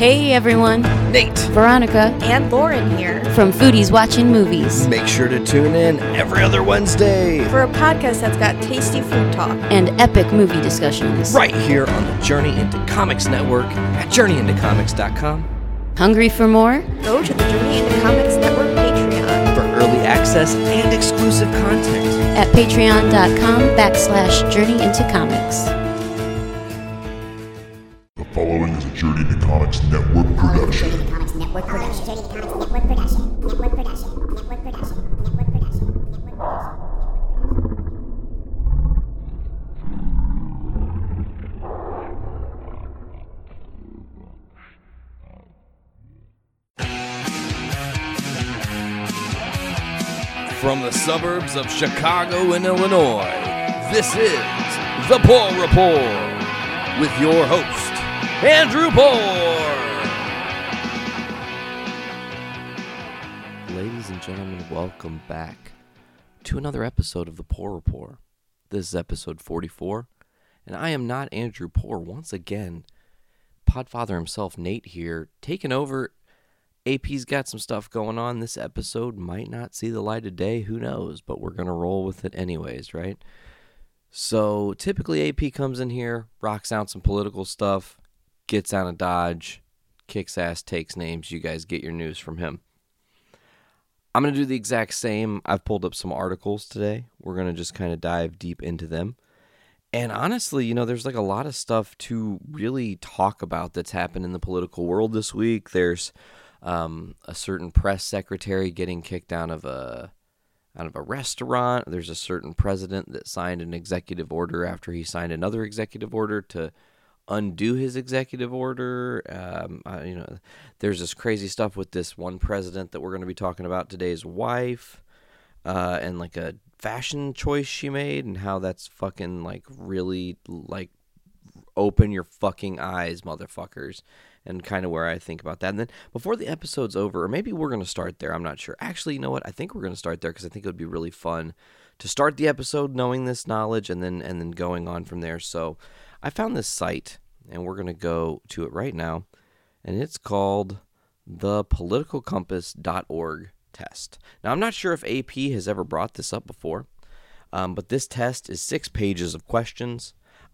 Hey everyone, Nate, Veronica, and Lauren here from Foodies Watching Movies. Make sure to tune in every other Wednesday for a podcast that's got tasty food talk and epic movie discussions right here on the Journey Into Comics Network at journeyintocomics.com. Hungry for more? Go to the Journey Into Comics Network Patreon for early access and exclusive content at patreon.com/journeyintocomics. Following is a Journey to Comics Network production. From the suburbs of Chicago and Illinois, this is The Paul Report with your host, Andrew Poor! Ladies and gentlemen, welcome back to another episode of The Poor Report. This is episode 44, and I am not Andrew Poor. Once again, Podfather himself, Nate here, taking over. AP's got some stuff going on. This episode might not see the light of day, who knows, but we're going to roll with it anyways, right? So, typically AP comes in here, rocks out some political stuff, gets on a dodge, kicks ass, takes names. You guys get your news from him. I'm going to do the exact same. I've pulled up some articles today. We're going to just kind of dive deep into them. And honestly, you know, there's like a lot of stuff to really talk about that's happened in the political world this week. There's a certain press secretary getting kicked out of a restaurant. There's a certain president that signed an executive order after he signed another executive order to undo his executive order. You know, there's this crazy stuff with this one president that we're going to be talking about today's wife, and like a fashion choice she made and how that's fucking like really like open your fucking eyes, motherfuckers, and kind of where I think about that. And then before the episode's over, or maybe we're going to start there, I'm not sure. Actually, you know what? I think we're going to start there because I think it would be really fun to start the episode knowing this knowledge and then going on from there. So I found this site, and we're going to go to it right now, and it's called the politicalcompass.org test. Now, I'm not sure if AP has ever brought this up before, but this test is 6 pages of questions.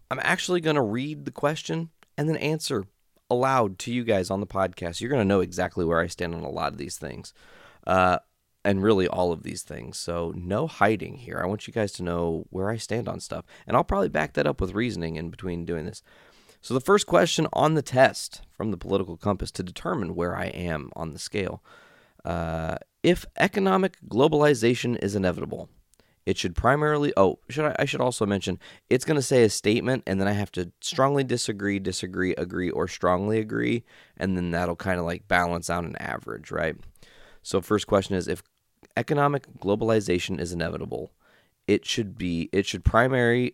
I'm actually going to read the question and then answer aloud to you guys on the podcast. You're going to know exactly where I stand on a lot of these things, and really all of these things. So no hiding here. I want you guys to know where I stand on stuff. And I'll probably back that up with reasoning in between doing this. So the first question on the test from the Political Compass to determine where I am on the scale. If economic globalization is inevitable, it should primarily... I should also mention, it's going to say a statement, and then I have to strongly disagree, disagree, agree, or strongly agree. And then that'll kind of like balance out an average, right? So first question is, if economic globalization is inevitable, it should primarily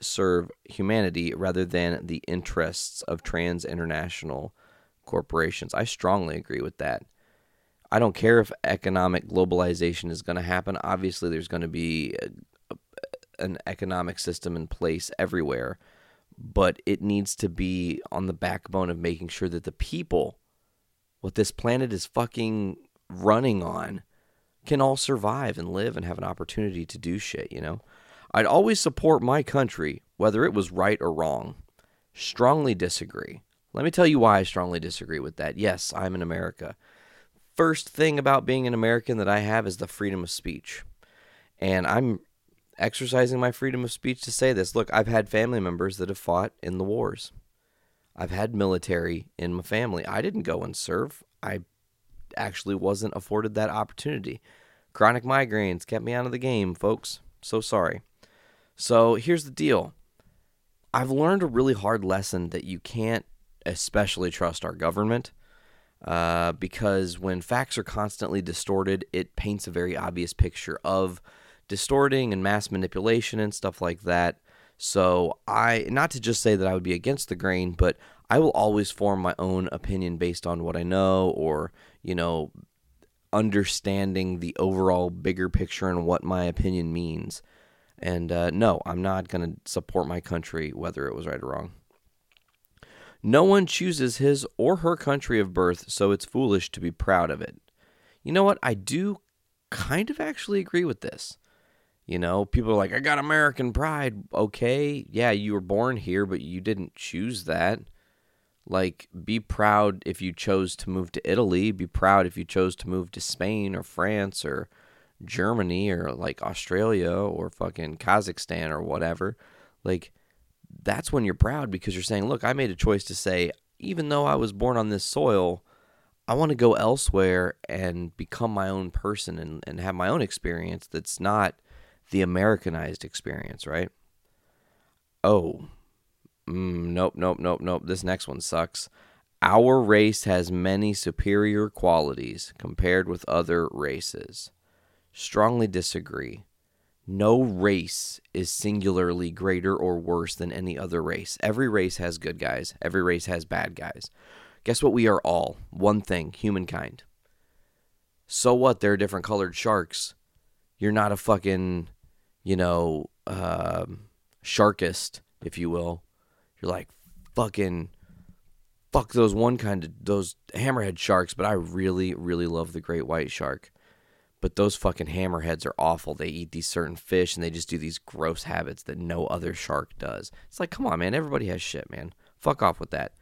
serve humanity rather than the interests of transnational corporations. I strongly agree with that. I don't care if economic globalization is going to happen. Obviously, there's going to be an economic system in place everywhere, but it needs to be on the backbone of making sure that the people, what this planet is fucking running on, can all survive and live and have an opportunity to do shit, you know? I'd always support my country, whether it was right or wrong. Strongly disagree. Let me tell you why I strongly disagree with that. Yes, I'm in America. First thing about being an American that I have is the freedom of speech. And I'm exercising my freedom of speech to say this. Look, I've had family members that have fought in the wars. I've had military in my family. I didn't go and serve. I actually wasn't afforded that opportunity. Chronic migraines kept me out of the game, folks. So sorry. So here's the deal. I've learned a really hard lesson that you can't especially trust our government, because when facts are constantly distorted, it paints a very obvious picture of distorting and mass manipulation and stuff like that. So I, not to just say that I would be against the grain, but I will always form my own opinion based on what I know or, you know, understanding the overall bigger picture and what my opinion means. And no, I'm not going to support my country, whether it was right or wrong. No one chooses his or her country of birth, so it's foolish to be proud of it. You know what? I do kind of actually agree with this. You know, people are like, I got American pride. Okay, yeah, you were born here, but you didn't choose that. Like, be proud if you chose to move to Italy. Be proud if you chose to move to Spain or France or Germany or, like, Australia or fucking Kazakhstan or whatever. Like, that's when you're proud, because you're saying, look, I made a choice to say, even though I was born on this soil, I want to go elsewhere and become my own person and have my own experience that's not the Americanized experience, right? Oh, nope. This next one sucks. Our race has many superior qualities compared with other races. Strongly disagree. No race is singularly greater or worse than any other race. Every race has good guys. Every race has bad guys. Guess what? We are all one thing, humankind. So what? There are different colored sharks. You're not a fucking, you know, sharkist, if you will. You're like, fucking, fuck those one kind of, those hammerhead sharks, but I really, really love the great white shark. But those fucking hammerheads are awful. They eat these certain fish, and they just do these gross habits that no other shark does. It's like, come on, man. Everybody has shit, man. Fuck off with that.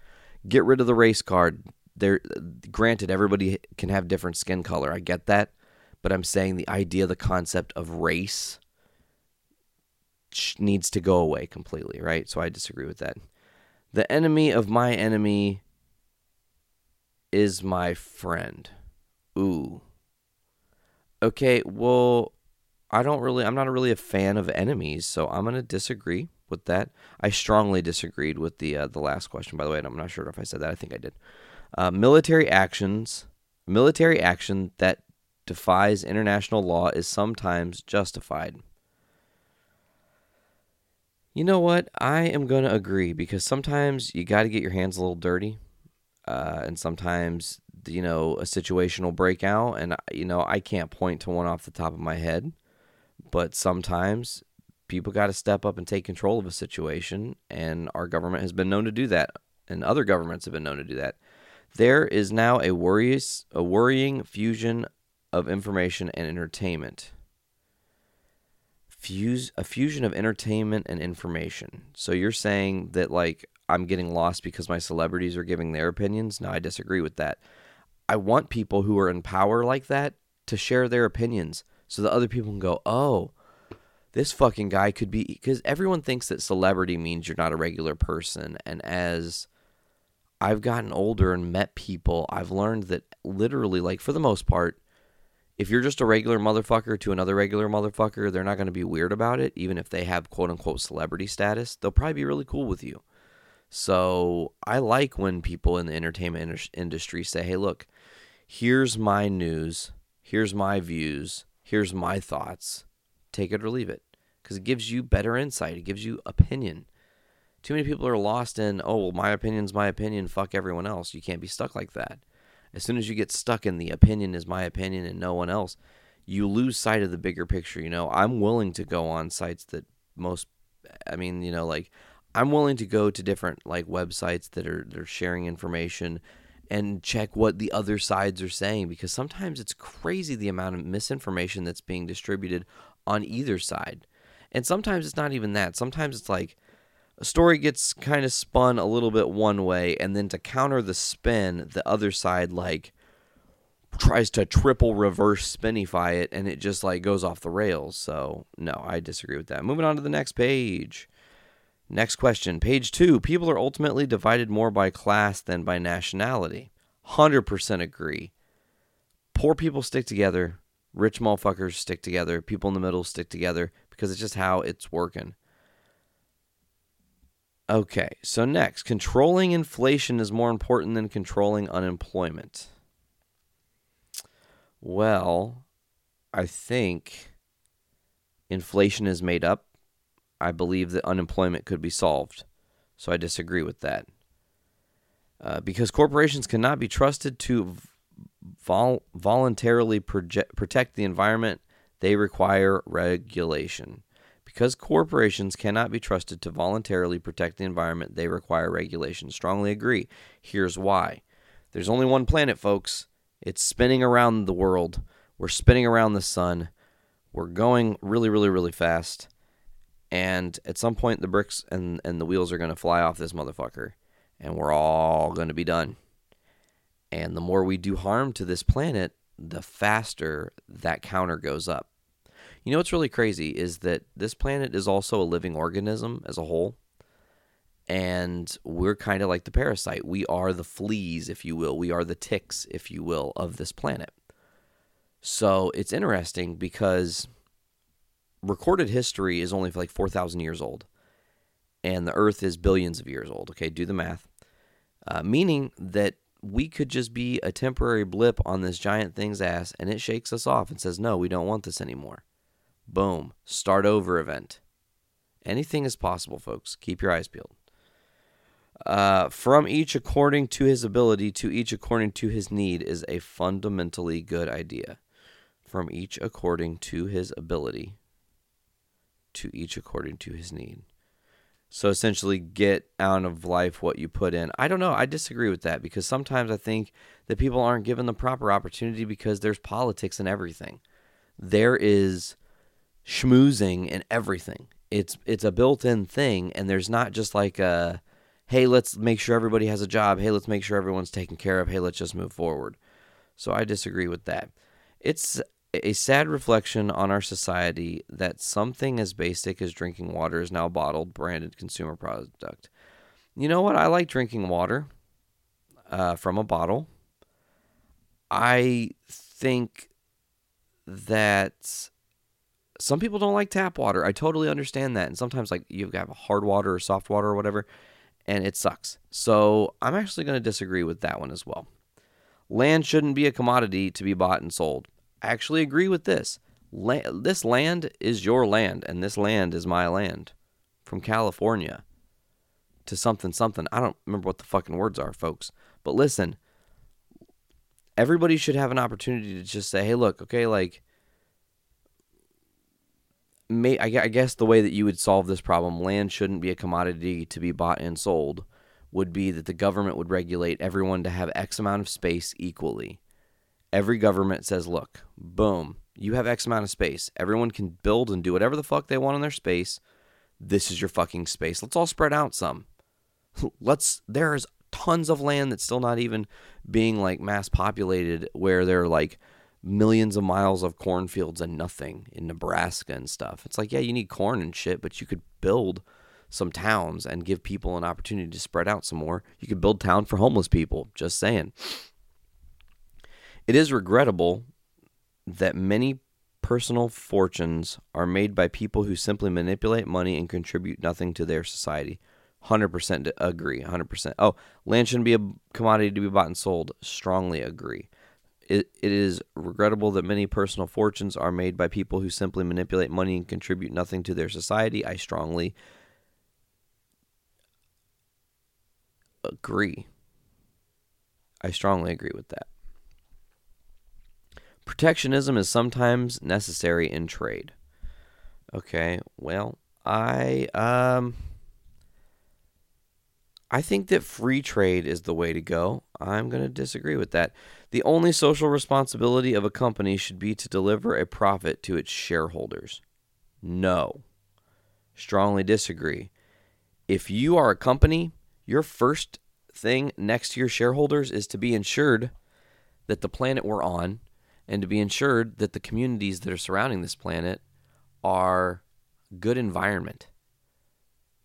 Get rid of the race card. There, granted, everybody can have different skin color. I get that. But I'm saying the idea, the concept of race needs to go away completely, right? So I disagree with that. The enemy of my enemy is my friend. Ooh. Okay, well, I'm not really a fan of enemies, so I'm going to disagree with that. I strongly disagreed with the last question, by the way, and I'm not sure if I said that. I think I did. Military action that defies international law is sometimes justified. You know what? I am going to agree, because sometimes you got to get your hands a little dirty, and sometimes, you know, a situation will break out, and, you know, I can't point to one off the top of my head, but sometimes people got to step up and take control of a situation, and our government has been known to do that, and other governments have been known to do that. There is now a worrying fusion of information and entertainment. A fusion of entertainment and information. So you're saying that, like, I'm getting lost because my celebrities are giving their opinions? No, I disagree with that. I want people who are in power like that to share their opinions so that other people can go, oh, this fucking guy could be... Because everyone thinks that celebrity means you're not a regular person. And as I've gotten older and met people, I've learned that literally, like, for the most part, if you're just a regular motherfucker to another regular motherfucker, they're not going to be weird about it. Even if they have quote-unquote celebrity status, they'll probably be really cool with you. So I like when people in the entertainment industry say, hey, look, here's my news, here's my views, here's my thoughts. Take it or leave it, because it gives you better insight. It gives you opinion. Too many people are lost in, oh, well, my opinion's my opinion, fuck everyone else. You can't be stuck like that. As soon as you get stuck in the opinion is my opinion and no one else, you lose sight of the bigger picture. You know, I'm willing to go on sites that I'm willing to go to different, like, websites that are sharing information and check what the other sides are saying, because sometimes it's crazy the amount of misinformation that's being distributed on either side. And sometimes it's not even that. Sometimes it's like a story gets kind of spun a little bit one way, and then to counter the spin, the other side, like, tries to triple reverse spinify it, and it just, like, goes off the rails. So, no, I disagree with that. Moving on to the next page. Next question, page 2. People are ultimately divided more by class than by nationality. 100% agree. Poor people stick together. Rich motherfuckers stick together. People in the middle stick together, because it's just how it's working. Okay, so next. Controlling inflation is more important than controlling unemployment. Well, I think inflation is made up. I believe that unemployment could be solved, so I disagree with that. Because corporations cannot be trusted to voluntarily protect the environment, they require regulation. Because corporations cannot be trusted to voluntarily protect the environment, they require regulation. Strongly agree. Here's why. There's only one planet, folks. It's spinning around the world. We're spinning around the sun. We're going really, really, really fast. And at some point, the bricks and the wheels are going to fly off this motherfucker. And we're all going to be done. And the more we do harm to this planet, the faster that counter goes up. You know what's really crazy is that this planet is also a living organism as a whole. And we're kind of like the parasite. We are the fleas, if you will. We are the ticks, if you will, of this planet. So it's interesting because recorded history is only like 4,000 years old. And the Earth is billions of years old. Okay, do the math. Meaning that we could just be a temporary blip on this giant thing's ass, and it shakes us off and says, no, we don't want this anymore. Boom. Start over event. Anything is possible, folks. Keep your eyes peeled. From each according to his ability, to each according to his need is a fundamentally good idea. From each according to his ability, to each according to his need. So essentially get out of life what you put in. I don't know. I disagree with that because sometimes I think that people aren't given the proper opportunity because there's politics in everything. There is schmoozing in everything. It's a built-in thing, and there's not just like a, hey, let's make sure everybody has a job. Hey, let's make sure everyone's taken care of. Hey, let's just move forward. So I disagree with that. It's a sad reflection on our society that something as basic as drinking water is now bottled, branded consumer product. You know what? I like drinking water from a bottle. I think that some people don't like tap water. I totally understand that. And sometimes like you've got hard water or soft water or whatever, and it sucks. So I'm actually going to disagree with that one as well. Land shouldn't be a commodity to be bought and sold. I actually agree with this. This land is your land, and this land is my land. From California to something, something. I don't remember what the fucking words are, folks. But listen, everybody should have an opportunity to just say, hey, look, okay, like, I guess the way that you would solve this problem, land shouldn't be a commodity to be bought and sold, would be that the government would regulate everyone to have X amount of space equally. Every government says, look, boom, you have X amount of space. Everyone can build and do whatever the fuck they want in their space. This is your fucking space. Let's all spread out some. There's tons of land that's still not even being like mass populated where there are like millions of miles of cornfields and nothing in Nebraska and stuff. It's like, yeah, you need corn and shit, but you could build some towns and give people an opportunity to spread out some more. You could build town for homeless people. Just saying. It is regrettable that many personal fortunes are made by people who simply manipulate money and contribute nothing to their society. 100% agree. 100%. Oh, land shouldn't be a commodity to be bought and sold. Strongly agree. It is regrettable that many personal fortunes are made by people who simply manipulate money and contribute nothing to their society. I strongly agree. I strongly agree with that. Protectionism is sometimes necessary in trade. Okay, well, I think that free trade is the way to go. I'm going to disagree with that. The only social responsibility of a company should be to deliver a profit to its shareholders. No. Strongly disagree. If you are a company, your first thing next to your shareholders is to be ensured that the planet we're on and to be ensured that the communities that are surrounding this planet are good environment,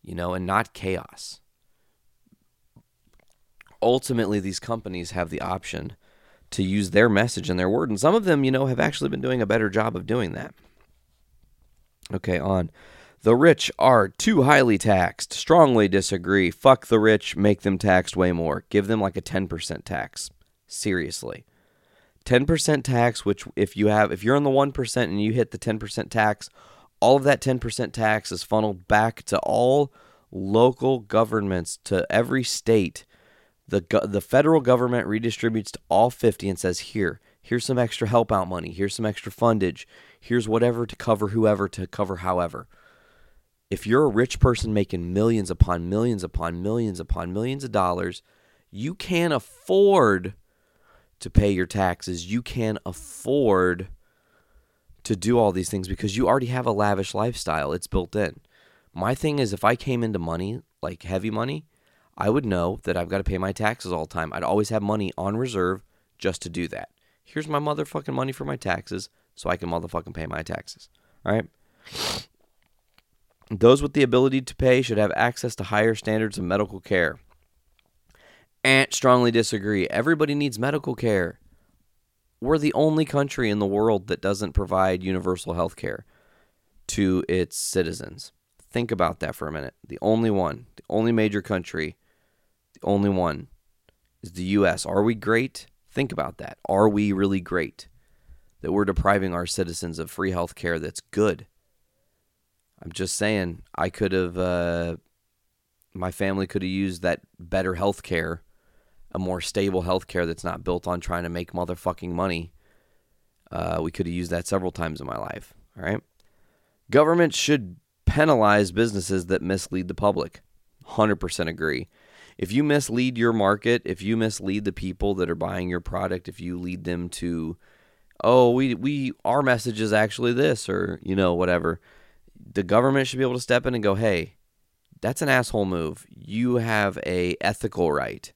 you know, and not chaos. Ultimately, these companies have the option to use their message and their word, and some of them, you know, have actually been doing a better job of doing that. Okay, on. The rich are too highly taxed. Strongly disagree. Fuck the rich. Make them taxed way more. Give them like a 10% tax. Seriously. 10% tax, which if you're in the 1% and you hit the 10% tax, all of that 10% tax is funneled back to all local governments, to every state. The federal government redistributes to all 50 and says, here's some extra help out money. Here's some extra fundage. Here's whatever to cover whoever to cover however. If you're a rich person making millions upon millions upon millions upon millions of dollars, you can't afford to pay your taxes. You can't afford to do all these things because you already have a lavish lifestyle. It's built in. My thing is, if I came into money, like heavy money, I would know that I've got to pay my taxes all the time. I'd always have money on reserve just to do that. Here's my motherfucking money for my taxes so I can motherfucking pay my taxes. All right? Those with the ability to pay should have access to higher standards of medical care. And strongly disagree. Everybody needs medical care. We're the only country in the world that doesn't provide universal health care to its citizens. Think about that for a minute. The only one, the only major country, the only one is the U.S. Are we great? Think about that. Are we really great that we're depriving our citizens of free health care that's good? I'm just saying, I could have, my family could have used that better health care, a more stable health care that's not built on trying to make motherfucking money. We could have used that several times in my life, all right? Government should penalize businesses that mislead the public. 100% agree. If you mislead your market, if you mislead the people that are buying your product, if you lead them to, oh, we our message is actually this, or, you know, whatever, the government should be able to step in and go, hey, that's an asshole move. You have a ethical right.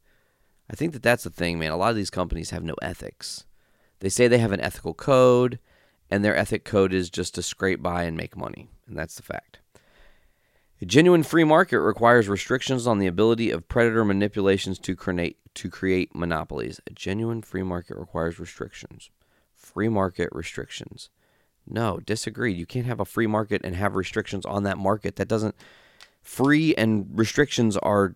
I think that that's the thing, man. A lot of these companies have no ethics. They say they have an ethical code, and their ethic code is just to scrape by and make money, and that's the fact. A genuine free market requires restrictions on the ability of predator manipulations to create monopolies. A genuine free market requires restrictions. Free market restrictions. No, disagree. You can't have a free market and have restrictions on that market. That doesn't... Free and restrictions are...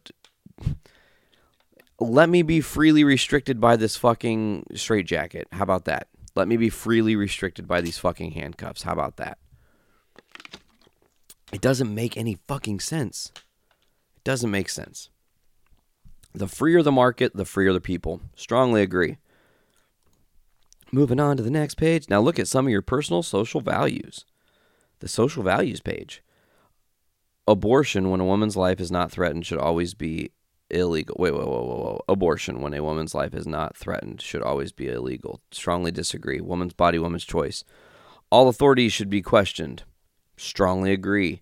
Let me be freely restricted by this fucking straitjacket. How about that? Let me be freely restricted by these fucking handcuffs. How about that? It doesn't make any fucking sense. It doesn't make sense. The freer the market, the freer the people. Strongly agree. Moving on to the next page. Now look at some of your personal social values. The social values page. Abortion, when a woman's life is not threatened, should always be illegal. Wait, whoa. Abortion, when a woman's life is not threatened, should always be illegal. Strongly disagree. Woman's body, woman's choice. All authority should be questioned. Strongly agree,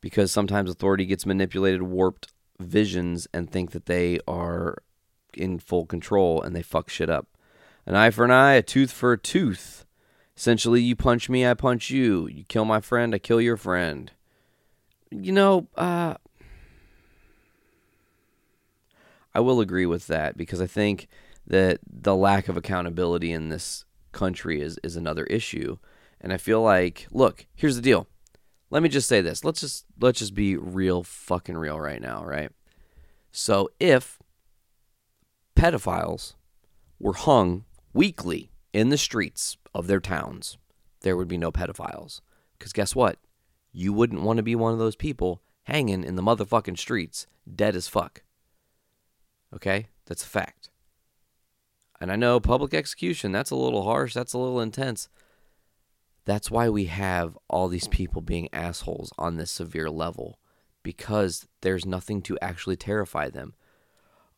because sometimes authority gets manipulated, warped visions, and think that they are in full control, and they fuck shit up. An eye for an eye, a tooth for a tooth. Essentially, you punch me, I punch you. You kill my friend, I kill your friend. You know, I will agree with that, because I think that the lack of accountability in this country is another issue. And I feel like, look, here's the deal. Let me just say this. Let's just be real fucking real right now, right? So if pedophiles were hung weekly in the streets of their towns, there would be no pedophiles. Because guess what? You wouldn't want to be one of those people hanging in the motherfucking streets, dead as fuck. Okay? That's a fact. And I know public execution, that's a little harsh, that's a little intense. That's why we have all these people being assholes on this severe level, because there's nothing to actually terrify them.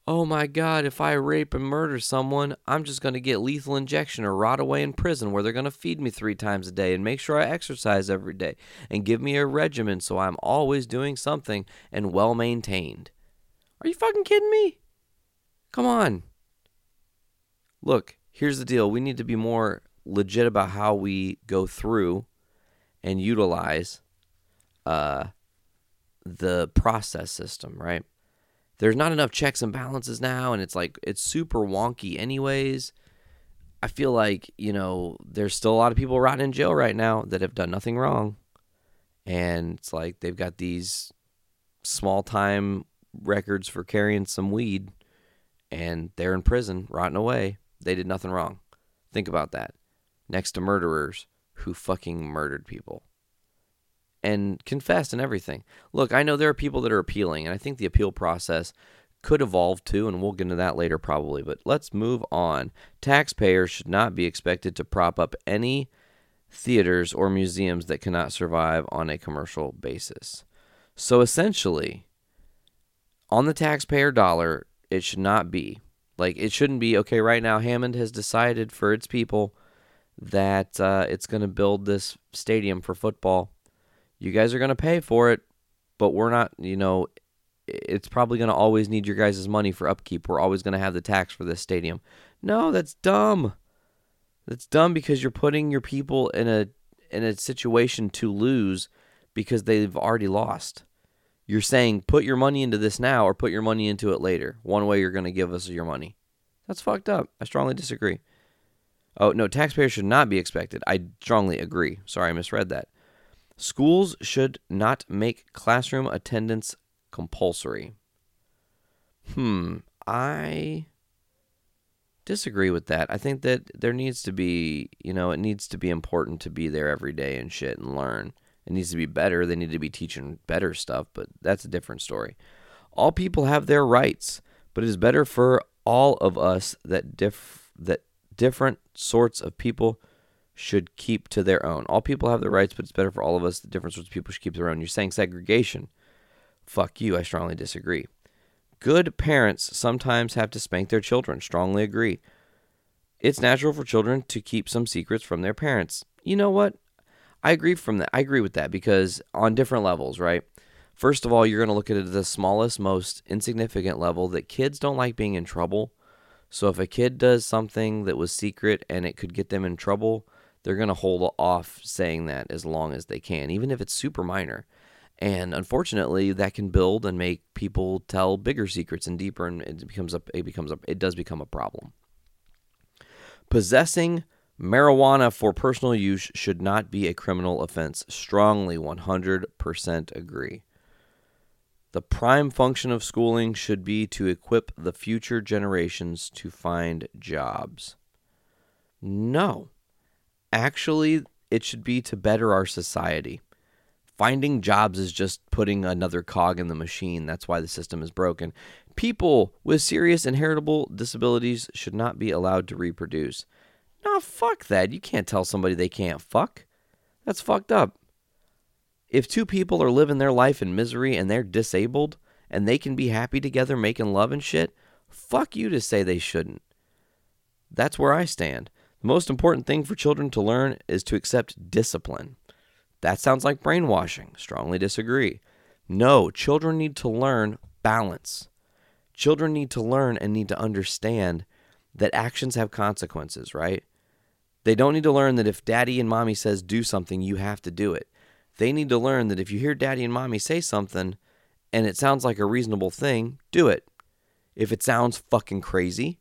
Oh my God, if I rape and murder someone, I'm just going to get lethal injection or rot away in prison where they're going to feed me 3 times a day and make sure I exercise every day and give me a regimen so I'm always doing something and well maintained. Are you fucking kidding me? Come on. Look, here's the deal. We need to be more legit about how we go through and utilize the process system, right? There's not enough checks and balances now, and it's like it's super wonky anyways. I feel like, you know, there's still a lot of people rotting in jail right now that have done nothing wrong, and it's like they've got these small-time records for carrying some weed, and they're in prison rotting away. They did nothing wrong. Think about that. Next to murderers who fucking murdered people and confessed and everything. Look, I know there are people that are appealing, and I think the appeal process could evolve too, and we'll get into that later probably, but let's move on. Taxpayers should not be expected to prop up any theaters or museums that cannot survive on a commercial basis. So essentially, on the taxpayer dollar, it should not be. Like, it shouldn't be, okay, right now Hammond has decided for its people that it's going to build this stadium for football. You guys are going to pay for it, but we're not, you know, it's probably going to always need your guys' money for upkeep. We're always going to have the tax for this stadium. No, that's dumb. That's dumb because you're putting your people in a situation to lose because they've already lost. You're saying put your money into this now or put your money into it later. One way you're going to give us your money. That's fucked up. I strongly disagree. Oh, no, taxpayers should not be expected. I strongly agree. Sorry, I misread that. Schools should not make classroom attendance compulsory. I disagree with that. I think that there needs to be, you know, it needs to be important to be there every day and shit and learn. It needs to be better. They need to be teaching better stuff, but that's a different story. All people have their rights, but it is better for all of us that different sorts of people should keep to their own. All people have their rights, but it's better for all of us that different sorts of people should keep their own. You're saying segregation. Fuck you. I strongly disagree. Good parents sometimes have to spank their children. Strongly agree. It's natural for children to keep some secrets from their parents. You know what? I agree with that because on different levels, right? First of all, you're going to look at it at the smallest, most insignificant level that kids don't like being in trouble. So if a kid does something that was secret and it could get them in trouble, they're going to hold off saying that as long as they can, even if it's super minor. And unfortunately, that can build and make people tell bigger secrets and deeper, and it does become a problem. Possessing marijuana for personal use should not be a criminal offense. Strongly 100% agree. The prime function of schooling should be to equip the future generations to find jobs. No. Actually, it should be to better our society. Finding jobs is just putting another cog in the machine. That's why the system is broken. People with serious inheritable disabilities should not be allowed to reproduce. No, fuck that. You can't tell somebody they can't fuck. That's fucked up. If two people are living their life in misery and they're disabled and they can be happy together making love and shit, fuck you to say they shouldn't. That's where I stand. The most important thing for children to learn is to accept discipline. That sounds like brainwashing. Strongly disagree. No, children need to learn balance. Children need to learn and need to understand that actions have consequences, right? They don't need to learn that if daddy and mommy says do something, you have to do it. They need to learn that if you hear daddy and mommy say something and it sounds like a reasonable thing, do it. If it sounds fucking crazy,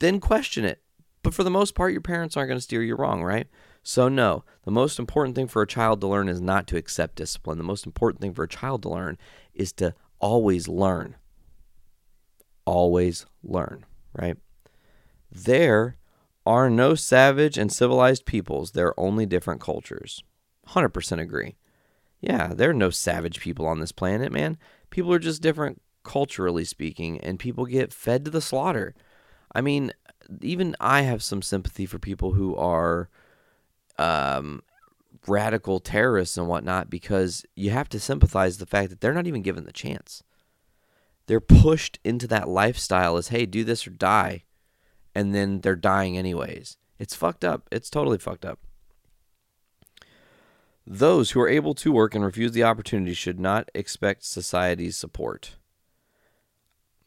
then question it. But for the most part, your parents aren't going to steer you wrong, right? So no, the most important thing for a child to learn is not to accept discipline. The most important thing for a child to learn is to always learn. Always learn, right? There are no savage and civilized peoples. There are only different cultures. 100% agree. Yeah, there are no savage people on this planet, man. People are just different culturally speaking, and people get fed to the slaughter. I mean, even I have some sympathy for people who are radical terrorists and whatnot, because you have to sympathize the fact that they're not even given the chance. They're pushed into that lifestyle as, hey, do this or die. And then they're dying anyways. It's fucked up. It's totally fucked up. Those who are able to work and refuse the opportunity should not expect society's support.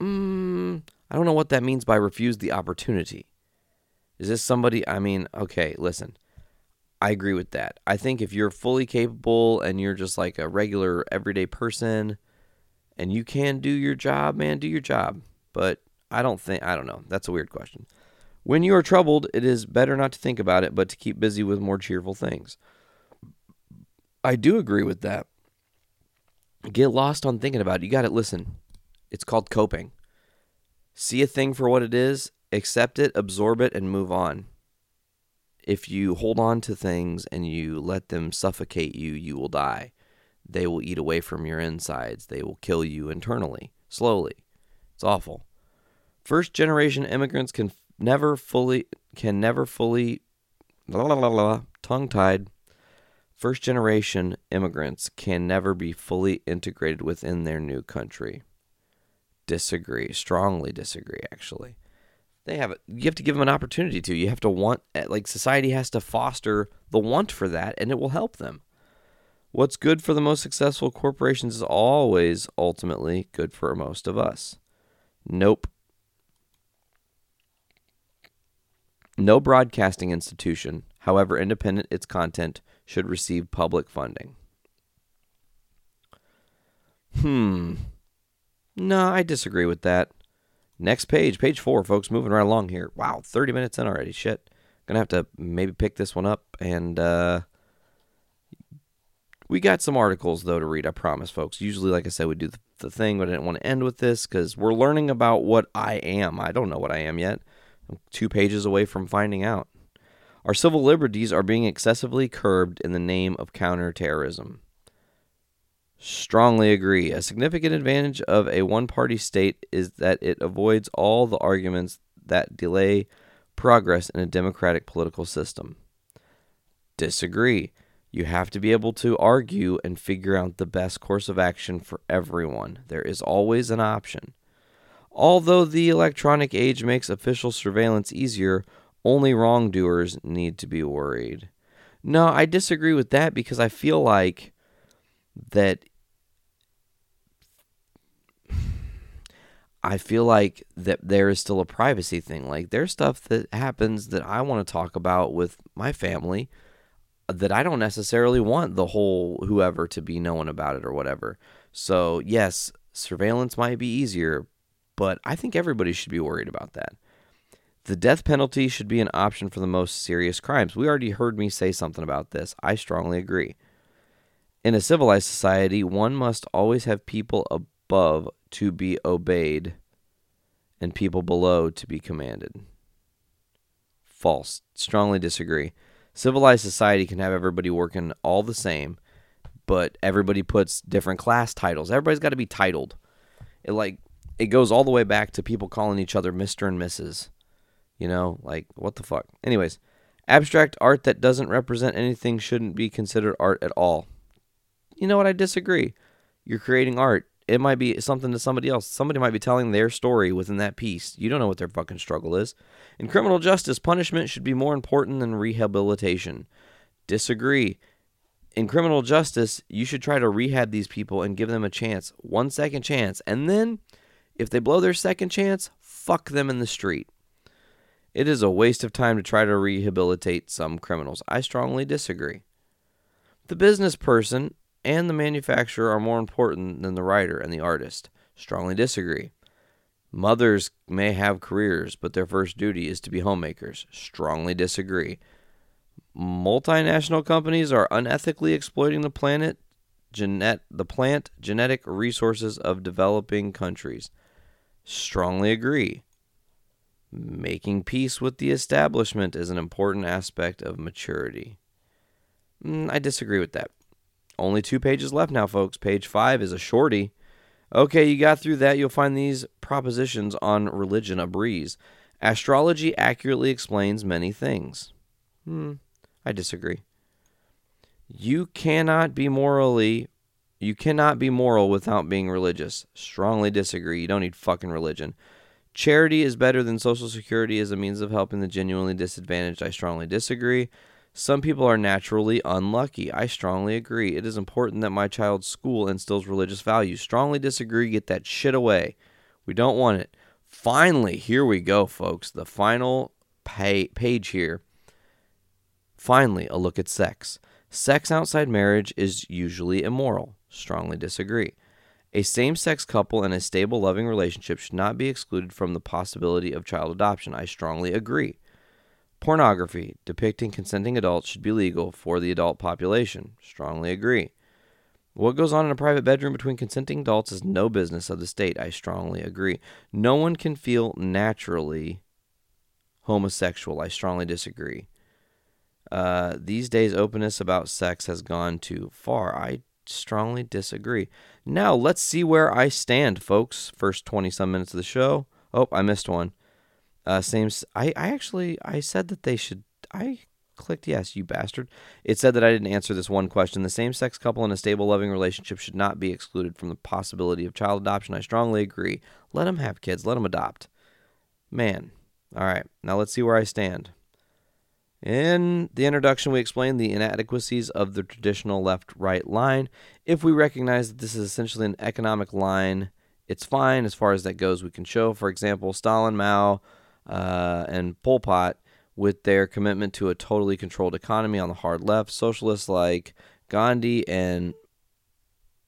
I don't know what that means by refuse the opportunity. Is this somebody, I mean, okay, listen. I agree with that. I think if you're fully capable and you're just like a regular everyday person and you can do your job, man, do your job. But I don't know. That's a weird question. When you are troubled, it is better not to think about it, but to keep busy with more cheerful things. I do agree with that. Get lost on thinking about it. You got it. Listen, it's called coping. See a thing for what it is, accept it, absorb it, and move on. If you hold on to things and you let them suffocate you, you will die. They will eat away from your insides. They will kill you internally, slowly. It's awful. First-generation immigrants can never fully tongue-tied. First-generation immigrants can never be fully integrated within their new country. Disagree. Strongly disagree, actually. You have to give them an opportunity to. You have to want, like, society has to foster the want for that, and it will help them. What's good for the most successful corporations is always, ultimately, good for most of us. Nope. No broadcasting institution, however independent its content, should receive public funding. No, I disagree with that. Next page, page 4, folks, moving right along here. Wow, 30 minutes in already, shit. Gonna have to maybe pick this one up, and we got some articles, though, to read, I promise, folks. Usually, like I said, we do the thing, but I didn't want to end with this, because we're learning about what I am. I don't know what I am yet. I'm 2 pages away from finding out. Our civil liberties are being excessively curbed in the name of counterterrorism. Strongly agree. A significant advantage of a one-party state is that it avoids all the arguments that delay progress in a democratic political system. Disagree. You have to be able to argue and figure out the best course of action for everyone. There is always an option. Although the electronic age makes official surveillance easier, only wrongdoers need to be worried. No, I disagree with that because I feel like that there is still a privacy thing. Like, there's stuff that happens that I want to talk about with my family that I don't necessarily want the whole whoever to be knowing about it or whatever. So, yes, surveillance might be easier, but I think everybody should be worried about that. The death penalty should be an option for the most serious crimes. We already heard me say something about this. I strongly agree. In a civilized society, one must always have people above to be obeyed and people below to be commanded. False. Strongly disagree. Civilized society can have everybody working all the same, but everybody puts different class titles. Everybody's got to be titled. It goes all the way back to people calling each other Mr. and Mrs. You know, like, what the fuck? Anyways, abstract art that doesn't represent anything shouldn't be considered art at all. You know what? I disagree. You're creating art. It might be something to somebody else. Somebody might be telling their story within that piece. You don't know what their fucking struggle is. In criminal justice, punishment should be more important than rehabilitation. Disagree. In criminal justice, you should try to rehab these people and give them a chance. 1 second chance. And then, if they blow their second chance, fuck them in the street. It is a waste of time to try to rehabilitate some criminals. I strongly disagree. The business person and the manufacturer are more important than the writer and the artist. Strongly disagree. Mothers may have careers, but their first duty is to be homemakers. Strongly disagree. Multinational companies are unethically exploiting the genetic resources of developing countries. Strongly agree. Making peace with the establishment is an important aspect of maturity. I disagree with that. Only 2 pages left now, folks. Page 5 is a shorty. Okay, you got through that. You'll find these propositions on religion a breeze. Astrology accurately explains many things. I disagree. You cannot be moral without being religious. Strongly disagree. You don't need fucking religion. Charity is better than Social Security as a means of helping the genuinely disadvantaged. I strongly disagree. Some people are naturally unlucky. I strongly agree. It is important that my child's school instills religious values. Strongly disagree. Get that shit away. We don't want it. Finally, here we go, folks. The final page here. Finally, a look at sex. Sex outside marriage is usually immoral. Strongly disagree. A same-sex couple in a stable, loving relationship should not be excluded from the possibility of child adoption. I strongly agree. Pornography depicting consenting adults should be legal for the adult population. Strongly agree. What goes on in a private bedroom between consenting adults is no business of the state. I strongly agree. No one can feel naturally homosexual. I strongly disagree. These days, openness about sex has gone too far. I strongly disagree. Now, let's see where I stand, folks. First 20-some minutes of the show. Oh, I missed one. I said that they should... I clicked yes, you bastard. It said that I didn't answer this one question. The same-sex couple in a stable, loving relationship should not be excluded from the possibility of child adoption. I strongly agree. Let them have kids. Let them adopt. Man. All right. Now let's see where I stand. In the introduction, we explained the inadequacies of the traditional left-right line. If we recognize that this is essentially an economic line, it's fine. As far as that goes, we can show, for example, Stalin, Mao, and Pol Pot with their commitment to a totally controlled economy on the hard left. Socialists like Gandhi and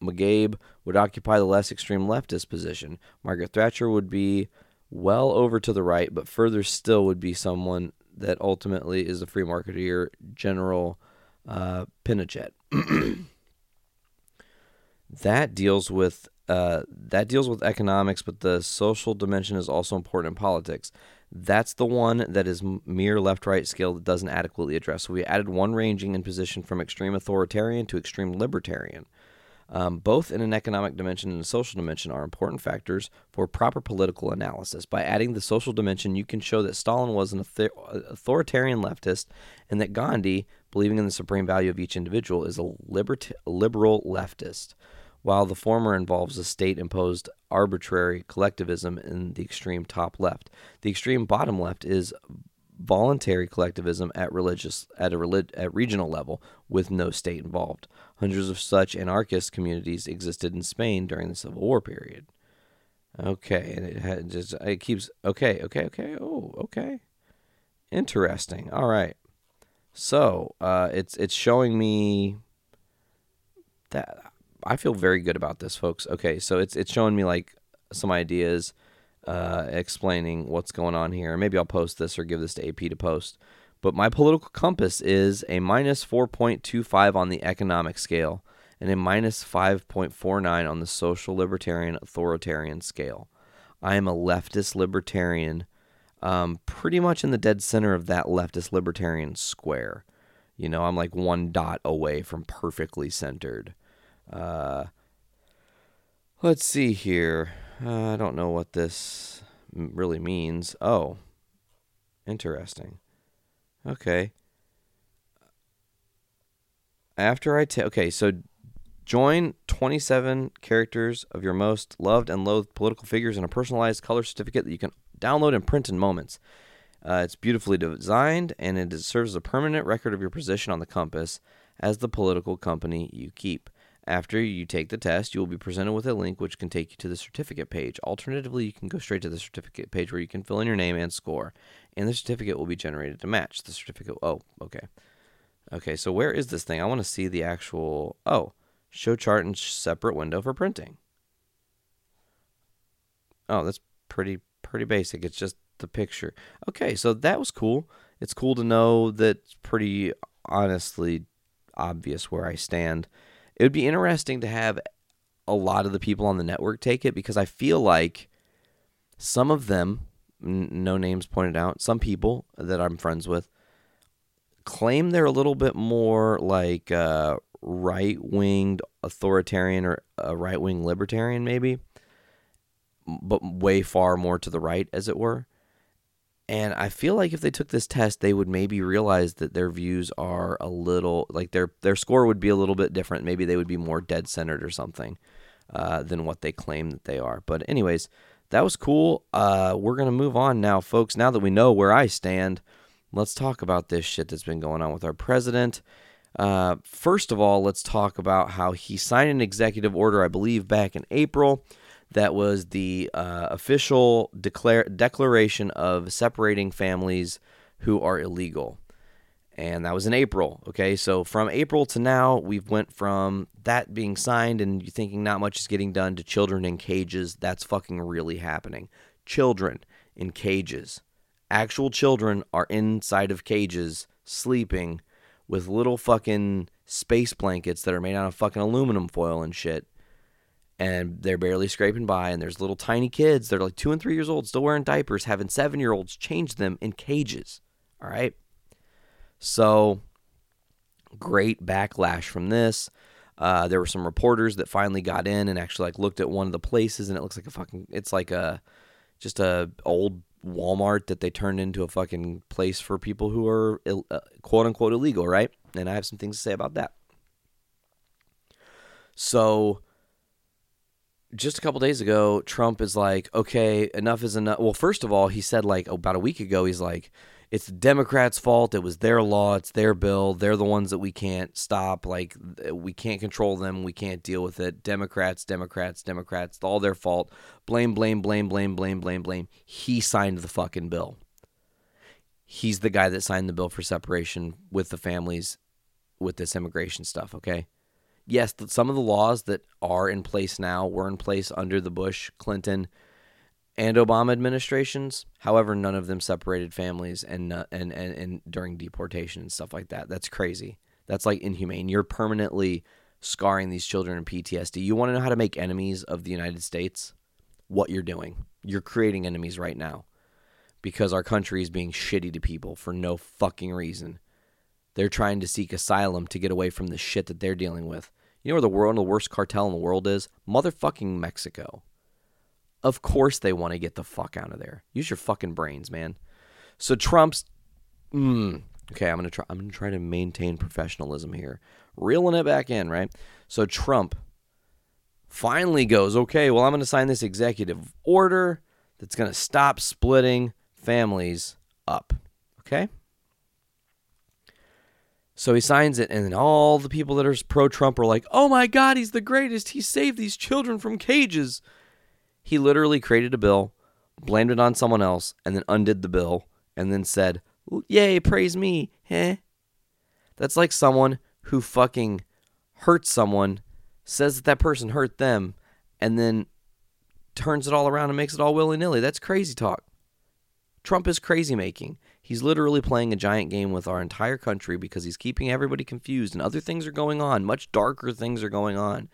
Mugabe would occupy the less extreme leftist position. Margaret Thatcher would be well over to the right, but further still would be someone that ultimately is a free marketeer, General Pinochet. That deals with economics, but the social dimension is also important in politics. That's the one that is mere left-right scale that doesn't adequately address. So we added one ranging in position from extreme authoritarian to extreme libertarian. Both in an economic dimension and a social dimension are important factors for proper political analysis. By adding the social dimension, you can show that Stalin was an authoritarian leftist and that Gandhi, believing in the supreme value of each individual, is a liberal leftist, while the former involves a state-imposed arbitrary collectivism in the extreme top left. The extreme bottom left is voluntary collectivism at regional level with no state involved. Hundreds of such anarchist communities existed in Spain during the Civil War period. Okay, and it keeps... Okay. Interesting. All right. So, it's showing me that... I feel very good about this, folks. Okay, so it's showing me like some ideas, explaining what's going on here. Maybe I'll post this or give this to AP to post. But my political compass is a minus 4.25 on the economic scale and a minus 5.49 on the social libertarian authoritarian scale. I am a leftist libertarian, pretty much in the dead center of that leftist libertarian square. You know, I'm like one dot away from perfectly centered. Let's see here. I don't know what this really means. Oh, interesting. Okay. After I so join 27 characters of your most loved and loathed political figures in a personalized color certificate that you can download and print in moments. It's beautifully designed, and it serves as a permanent record of your position on the compass as the political company you keep. After you take the test, you will be presented with a link which can take you to the certificate page. Alternatively, you can go straight to the certificate page where you can fill in your name and score, and the certificate will be generated to match the certificate. Oh, okay. Okay, so where is this thing? I want to see the actual, show chart in separate window for printing. Oh, that's pretty basic. It's just the picture. Okay, so that was cool. It's cool to know that it's pretty honestly obvious where I stand. It would be interesting to have a lot of the people on the network take it because I feel like some of them, no names pointed out, some people that I'm friends with claim they're a little bit more like right-winged authoritarian or a right-wing libertarian maybe, but way far more to the right, as it were. And I feel like if they took this test, they would maybe realize that their views are a little, like their score would be a little bit different. Maybe they would be more dead-centered or something than what they claim that they are. But anyways, that was cool. We're going to move on now, folks. Now that we know where I stand, let's talk about this shit that's been going on with our president. First of all, let's talk about how he signed an executive order, I believe, back in April. That was the official declaration of separating families who are illegal. And that was in April, okay? So from April to now, we've went from that being signed and you thinking not much is getting done to children in cages. That's fucking really happening. Children in cages. Actual children are inside of cages sleeping with little fucking space blankets that are made out of fucking aluminum foil and shit. And they're barely scraping by, and there's little tiny kids. They're like 2 and 3 years old, still wearing diapers, having 7-year-olds change them in cages, all right? So great backlash from this. There were some reporters that finally got in and actually like looked at one of the places, and it looks like a fucking, it's like a, just a old Walmart that they turned into a fucking place for people who are quote unquote illegal, right? And I have some things to say about that. So just a couple days ago, Trump is like, okay, enough is enough. Well, first of all, he said like about a week ago, he's like, it's the Democrats' fault. It was their law. It's their bill. They're the ones that we can't stop. Like, we can't control them. We can't deal with it. Democrats. It's all their fault. Blame. He signed the fucking bill. He's the guy that signed the bill for separation with the families with this immigration stuff, okay? Yes, some of the laws that are in place now were in place under the Bush, Clinton, and Obama administrations. However, none of them separated families and during deportation and stuff like that. That's crazy. That's like inhumane. You're permanently scarring these children in PTSD. You want to know how to make enemies of the United States? What you're doing. You're creating enemies right now because our country is being shitty to people for no fucking reason. They're trying to seek asylum to get away from the shit that they're dealing with. You know where the worst cartel in the world is? Motherfucking Mexico. Of course they want to get the fuck out of there. Use your fucking brains, man. So Trump's... okay, I'm gonna try to maintain professionalism here. Reeling it back in, right? So Trump finally goes, okay, well, I'm going to sign this executive order that's going to stop splitting families up. Okay? So he signs it, and then all the people that are pro-Trump are like, oh my God, he's the greatest. He saved these children from cages. He literally created a bill, blamed it on someone else, and then undid the bill, and then said, yay, praise me, eh? That's like someone who fucking hurts someone, says that that person hurt them, and then turns it all around and makes it all willy-nilly. That's crazy talk. Trump is crazy-making. He's literally playing a giant game with our entire country because he's keeping everybody confused, and other things are going on. Much darker things are going on.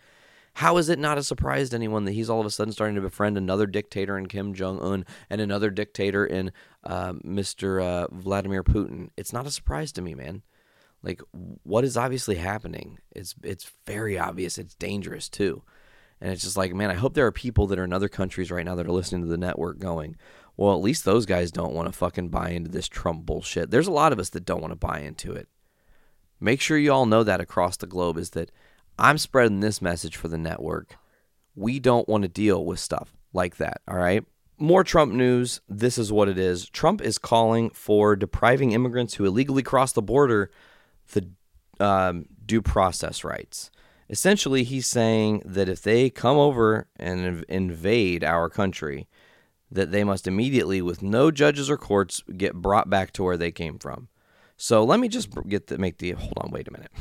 How is it not a surprise to anyone that he's all of a sudden starting to befriend another dictator in Kim Jong-un and another dictator in Mr. Vladimir Putin? It's not a surprise to me, man. Like, what is obviously happening? It's very obvious. It's dangerous, too. And it's just like, man, I hope there are people that are in other countries right now that are listening to the network going, well, at least those guys don't want to fucking buy into this Trump bullshit. There's a lot of us that don't want to buy into it. Make sure you all know that across the globe is that I'm spreading this message for the network. We don't want to deal with stuff like that, all right? More Trump news. This is what it is. Trump is calling for depriving immigrants who illegally cross the border the due process rights. Essentially, he's saying that if they come over and invade our country, that they must immediately, with no judges or courts, get brought back to where they came from. So let me just hold on, wait a minute.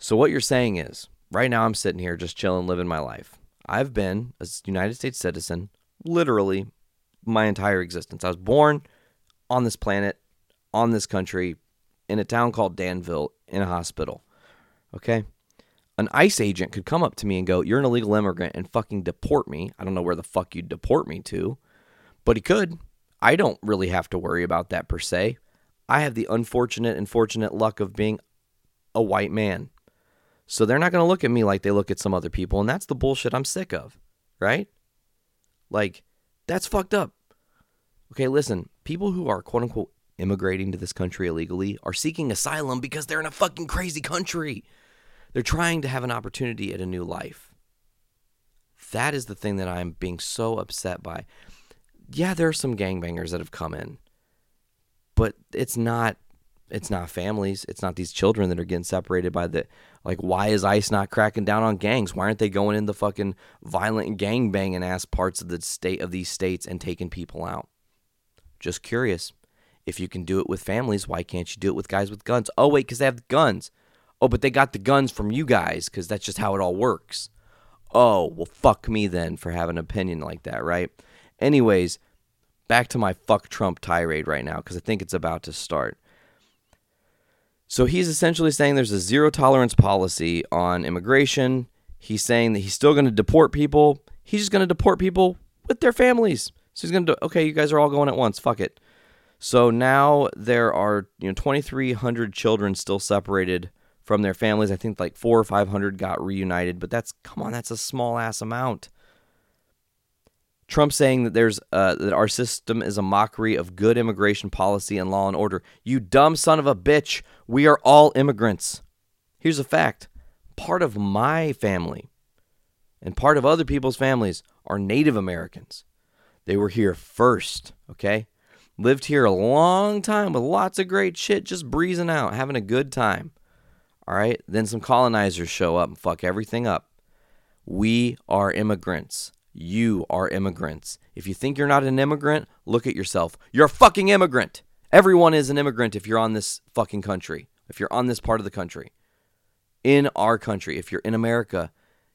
So what you're saying is, right now I'm sitting here just chilling, living my life. I've been a United States citizen literally my entire existence. I was born on this planet, on this country, in a town called Danville, in a hospital. Okay? An ICE agent could come up to me and go, you're an illegal immigrant, and fucking deport me. I don't know where the fuck you'd deport me to, but he could. I don't really have to worry about that per se. I have the unfortunate and fortunate luck of being a white man. So they're not going to look at me like they look at some other people, and that's the bullshit I'm sick of, right? Like, that's fucked up. Okay, listen, people who are quote-unquote immigrating to this country illegally are seeking asylum because they're in a fucking crazy country. They're trying to have an opportunity at a new life. That is the thing that I'm being so upset by. Yeah, there are some gangbangers that have come in, but it's not families. It's not these children that are getting separated by the... Like, why is ICE not cracking down on gangs? Why aren't they going in the fucking violent gangbanging ass parts of the state of these states and taking people out? Just curious. If you can do it with families, why can't you do it with guys with guns? Oh, wait, because they have guns. Oh, but they got the guns from you guys because that's just how it all works. Oh, well, fuck me then for having an opinion like that, right? Anyways, back to my fuck Trump tirade right now because I think it's about to start. So he's essentially saying there's a zero-tolerance policy on immigration. He's saying that he's still going to deport people. He's just going to deport people with their families. So he's going to, okay, you guys are all going at once. Fuck it. So now there are 2,300 children still separated from their families. I think like 400 or 500 got reunited, but that's a small-ass amount. Trump saying that there's that our system is a mockery of good immigration policy and law and order. You dumb son of a bitch. We are all immigrants. Here's a fact. Part of my family and part of other people's families are Native Americans. They were here first, okay? Lived here a long time with lots of great shit, just breezing out, having a good time. All right? Then some colonizers show up and fuck everything up. We are immigrants. You are immigrants. If you think you're not an immigrant, look at yourself. You're a fucking immigrant. Everyone is an immigrant if you're on this fucking country, if you're on this part of the country. In our country, if you're in America,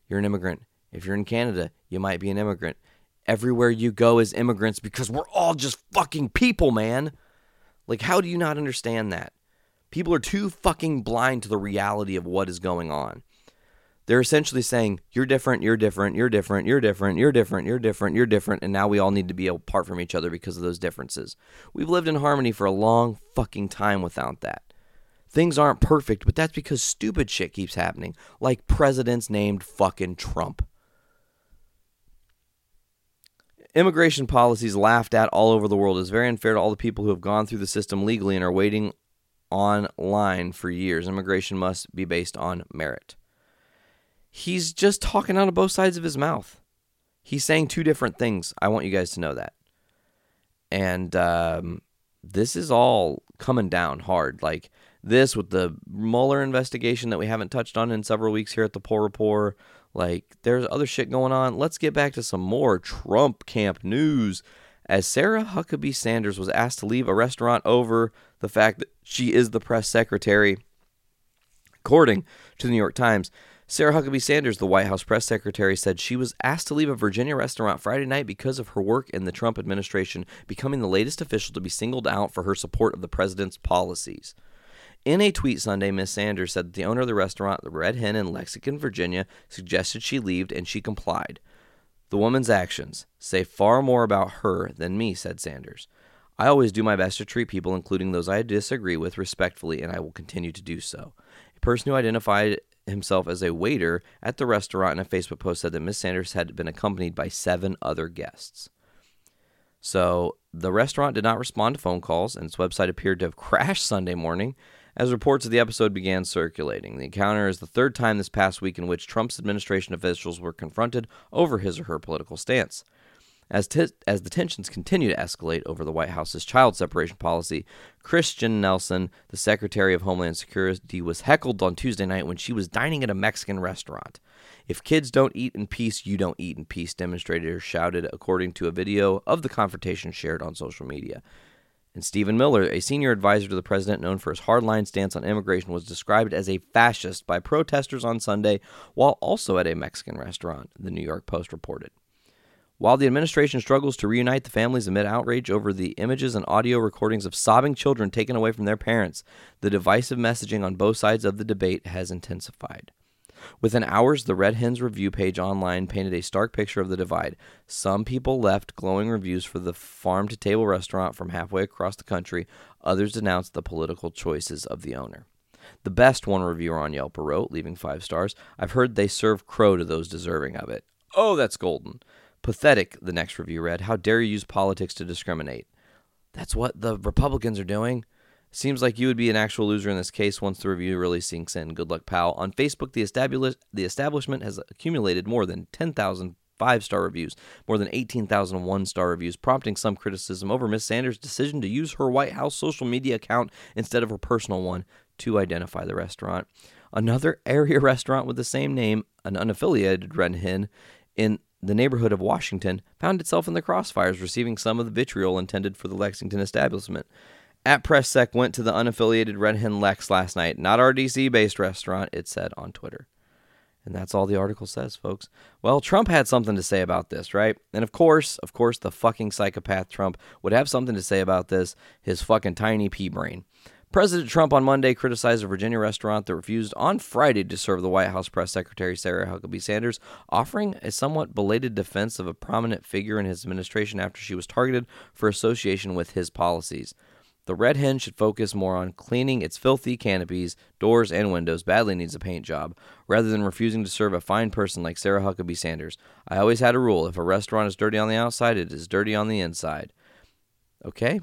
you're an immigrant. If you're in Canada, you might be an immigrant. Everywhere you go is immigrants because we're all just fucking people, man. Like, how do you not understand that? People are too fucking blind to the reality of what is going on. They're essentially saying, you're different, you're different, you're different, you're different, you're different, you're different, you're different, and now we all need to be apart from each other because of those differences. We've lived in harmony for a long fucking time without that. Things aren't perfect, but that's because stupid shit keeps happening, like presidents named fucking Trump. Immigration policies laughed at all over the world is very unfair to all the people who have gone through the system legally and are waiting online for years. Immigration must be based on merit. He's just talking out of both sides of his mouth. He's saying two different things. I want you guys to know that. And this is all coming down hard. Like this with the Mueller investigation that we haven't touched on in several weeks here at the Paul Report. Like there's other shit going on. Let's get back to some more Trump camp news. As Sarah Huckabee Sanders was asked to leave a restaurant over the fact that she is the press secretary, according to the New York Times, Sarah Huckabee Sanders, the White House press secretary, said she was asked to leave a Virginia restaurant Friday night because of her work in the Trump administration, becoming the latest official to be singled out for her support of the president's policies. In a tweet Sunday, Ms. Sanders said that the owner of the restaurant, the Red Hen in Lexington, Virginia, suggested she leave, and she complied. The woman's actions say far more about her than me, said Sanders. I always do my best to treat people, including those I disagree with, respectfully, and I will continue to do so. A person who identified himself as a waiter at the restaurant in a Facebook post said that Ms. Sanders had been accompanied by 7 other guests. So the restaurant did not respond to phone calls, and its website appeared to have crashed Sunday morning as reports of the episode began circulating. The encounter is the third time this past week in which Trump's administration officials were confronted over his or her political stance. As the tensions continue to escalate over the White House's child separation policy, Kristjen Nielsen, the Secretary of Homeland Security, was heckled on Tuesday night when she was dining at a Mexican restaurant. If kids don't eat in peace, you don't eat in peace, demonstrators shouted, according to a video of the confrontation shared on social media. And Stephen Miller, a senior advisor to the president known for his hardline stance on immigration, was described as a fascist by protesters on Sunday while also at a Mexican restaurant, the New York Post reported. While the administration struggles to reunite the families amid outrage over the images and audio recordings of sobbing children taken away from their parents, the divisive messaging on both sides of the debate has intensified. Within hours, the Red Hen's review page online painted a stark picture of the divide. Some people left glowing reviews for the farm-to-table restaurant from halfway across the country. Others denounced the political choices of the owner. The best, one reviewer on Yelp wrote, leaving 5 stars, I've heard they serve crow to those deserving of it. Oh, that's golden. Pathetic, the next review read. How dare you use politics to discriminate? That's what the Republicans are doing. Seems like you would be an actual loser in this case once the review really sinks in. Good luck, pal. On Facebook, the establishment has accumulated more than 10,000 5-star reviews, more than 18,000 1-star reviews, prompting some criticism over Ms. Sanders' decision to use her White House social media account instead of her personal one to identify the restaurant. Another area restaurant with the same name, an unaffiliated Red Hen, in the neighborhood of Washington, found itself in the crossfires, receiving some of the vitriol intended for the Lexington establishment. At PressSec went to the unaffiliated Red Hen Lex last night, not our DC-based restaurant, it said on Twitter. And that's all the article says, folks. Well, Trump had something to say about this, right? And of course, the fucking psychopath Trump would have something to say about this, his fucking tiny pea brain. President Trump on Monday criticized a Virginia restaurant that refused on Friday to serve the White House press secretary Sarah Huckabee Sanders, offering a somewhat belated defense of a prominent figure in his administration after she was targeted for association with his policies. The Red Hen should focus more on cleaning its filthy canopies, doors, and windows, badly needs a paint job, rather than refusing to serve a fine person like Sarah Huckabee Sanders. I always had a rule, if a restaurant is dirty on the outside, it is dirty on the inside. Okay.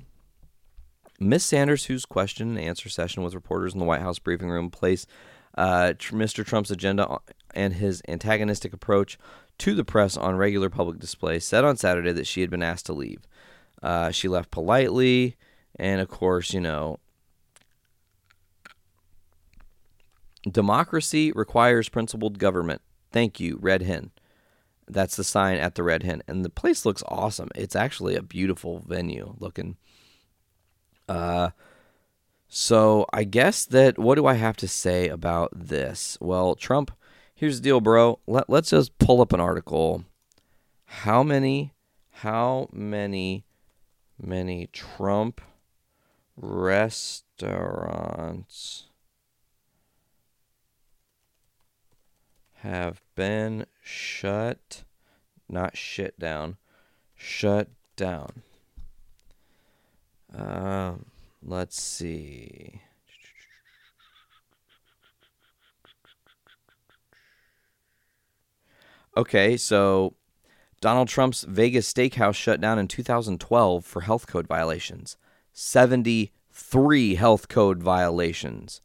Ms. Sanders, whose question and answer session with reporters in the White House briefing room placed Mr. Trump's agenda and his antagonistic approach to the press on regular public display, said on Saturday that she had been asked to leave. She left politely, and of course, you know, democracy requires principled government. Thank you, Red Hen. That's the sign at the Red Hen. And the place looks awesome. It's actually a beautiful venue looking. So I guess that, what do I have to say about this? Well, Trump, here's the deal, bro. Let's just pull up an article. How many Trump restaurants have been shut down? Let's see. Okay, so Donald Trump's Vegas steakhouse shut down in 2012 for health code violations. 73 health code violations.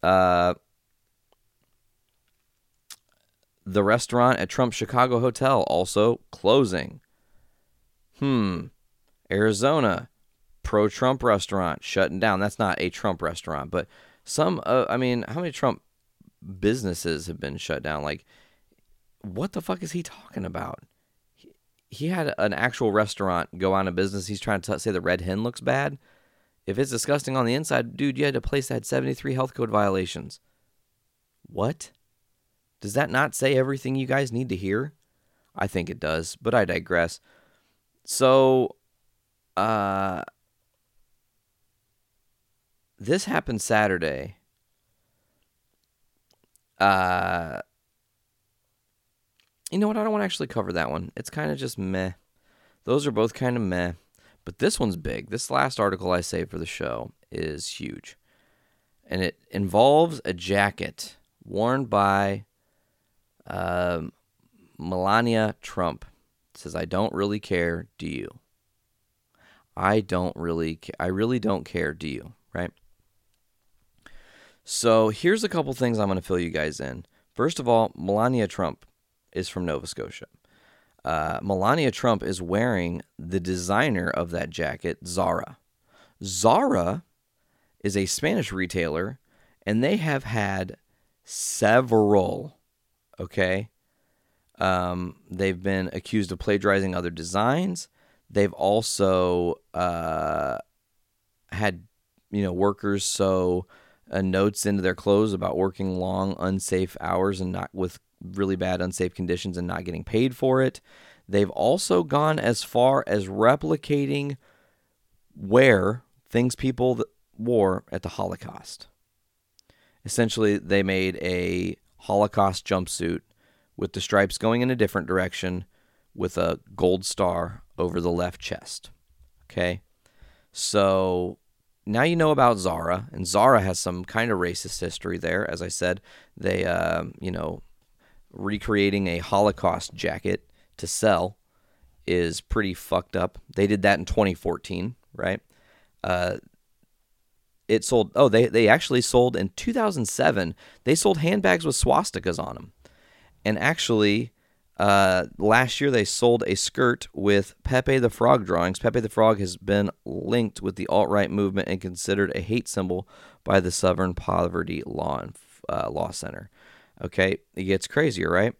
The restaurant at Trump's Chicago Hotel also closing. Arizona, pro-Trump restaurant shutting down. That's not a Trump restaurant, but some, how many Trump businesses have been shut down? Like, what the fuck is he talking about? He had an actual restaurant go out of business. He's trying to say the Red Hen looks bad. If it's disgusting on the inside, dude, you had a place that had 73 health code violations. What? Does that not say everything you guys need to hear? I think it does, but I digress. So, this happened Saturday. You know what? I don't want to actually cover that one. It's kind of just meh. Those are both kind of meh. But this one's big. This last article I saved for the show is huge. And it involves a jacket worn by Melania Trump. It says, "I don't really care, do you?" I really don't care, do you? Right? So here's a couple things I'm going to fill you guys in. First of all, Melania Trump is from Nova Scotia. Melania Trump is wearing the designer of that jacket, Zara. Zara is a Spanish retailer, and they have had several, okay? They've been accused of plagiarizing other designs. They've also had, workers sew notes into their clothes about working long, unsafe hours and not with really bad, unsafe conditions and not getting paid for it. They've also gone as far as replicating wear things people wore at the Holocaust. Essentially, they made a Holocaust jumpsuit with the stripes going in a different direction with a gold star over the left chest. Okay? So now you know about Zara, and Zara has some kind of racist history there. As I said, they, recreating a Holocaust jacket to sell is pretty fucked up. They did that in 2014, right? It sold, they actually sold in 2007, they sold handbags with swastikas on them. And actually, last year they sold a skirt with Pepe the Frog drawings. Pepe the Frog has been linked with the alt-right movement and considered a hate symbol by the Southern Poverty Law Center. Okay, it gets crazier, right?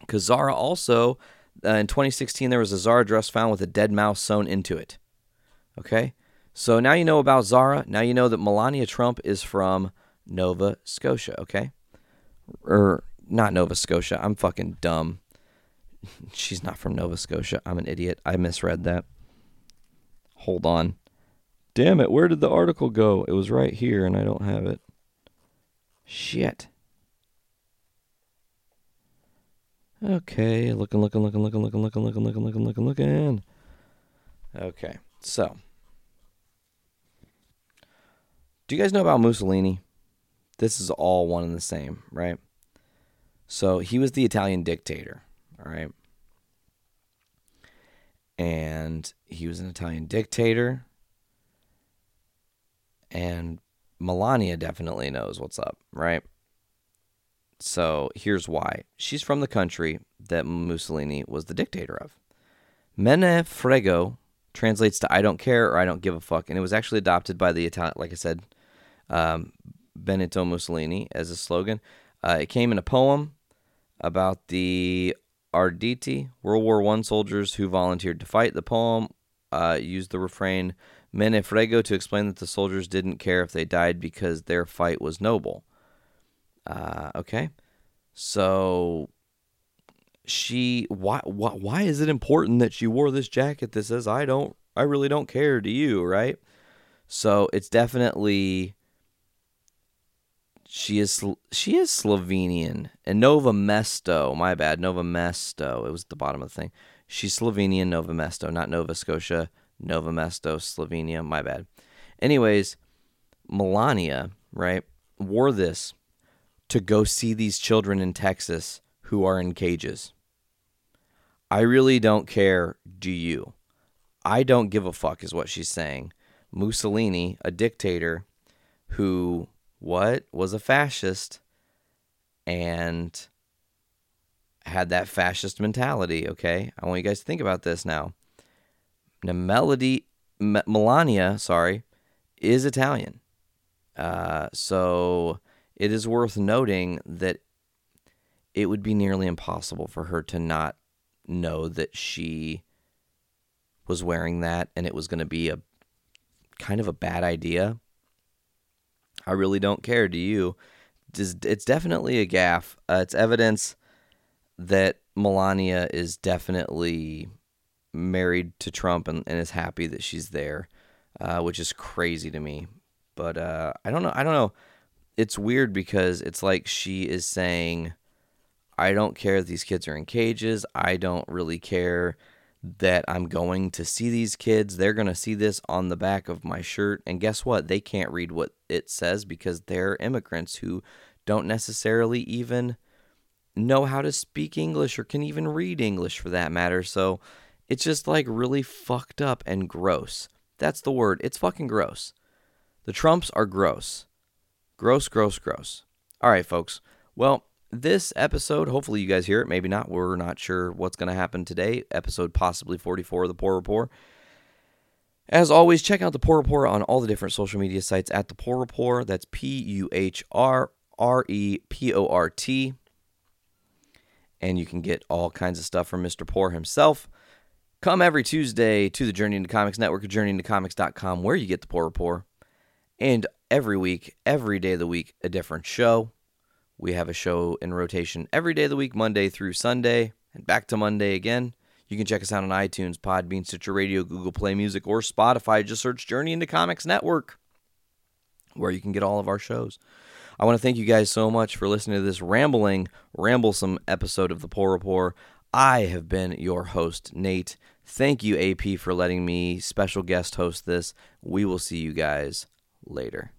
Because Zara also, in 2016, there was a Zara dress found with a dead mouse sewn into it. Okay, so now you know about Zara. Now you know that Melania Trump is from Nova Scotia, okay? Or not Nova Scotia. I'm fucking dumb. She's not from Nova Scotia. I'm an idiot. I misread that. Hold on. Damn it, where did the article go? It was right here, and I don't have it. Shit. Okay, looking. Okay, so Do you guys know about Mussolini? This is all one and the same, right? So he was the Italian dictator, all right? And he was an Italian dictator. And Melania definitely knows what's up, right? So here's why. She's from the country that Mussolini was the dictator of. Me ne frego translates to I don't care or I don't give a fuck. And it was actually adopted by the Italian, like I said, Benito Mussolini as a slogan. It came in a poem about the Arditi, World War I soldiers who volunteered to fight. The poem used the refrain, "Me ne frego," to explain that the soldiers didn't care if they died because their fight was noble. Okay, so she, why is it important that she wore this jacket that says, I really don't care to you, right? So it's definitely... She is Slovenian. And Nova Mesto, my bad, Nova Mesto. It was at the bottom of the thing. She's Slovenian, Nova Mesto, not Nova Scotia, Nova Mesto, Slovenia, my bad. Anyways, Melania, right, wore this to go see these children in Texas who are in cages. I really don't care, do you? I don't give a fuck is what she's saying. Mussolini, a dictator who... what was a fascist and had that fascist mentality, okay? I want you guys to think about this now. Now, Melania, is Italian. So it is worth noting that it would be nearly impossible for her to not know that she was wearing that and it was going to be a kind of a bad idea. I really don't care, do you? It's definitely a gaffe. It's evidence that Melania is definitely married to Trump and is happy that she's there, which is crazy to me. But I don't know. It's weird because it's like she is saying, I don't care that these kids are in cages. I don't really care that I'm going to see these kids. They're going to see this on the back of my shirt. And guess what? They can't read what it says because they're immigrants who don't necessarily even know how to speak English or can even read English for that matter. So it's just like really fucked up and gross. That's the word. It's fucking gross. The Trumps are gross. Gross, gross, gross. All right, folks. Well, this episode, hopefully you guys hear it, maybe not. We're not sure what's going to happen today. Episode possibly 44 of The Paul Report. As always, check out The Paul Report on all the different social media sites at The Paul Report. That's PUHRREPORT. And you can get all kinds of stuff from Mr. Poor himself. Come every Tuesday to the Journey Into Comics Network at journeyintocomics.com where you get The Paul Report. And every week, every day of the week, a different show. We have a show in rotation every day of the week, Monday through Sunday, and back to Monday again. You can check us out on iTunes, Podbean, Stitcher Radio, Google Play Music, or Spotify. Just search Journey Into Comics Network, where you can get all of our shows. I want to thank you guys so much for listening to this ramblesome episode of The Paul Report. I have been your host, Nate. Thank you, AP, for letting me special guest host this. We will see you guys later.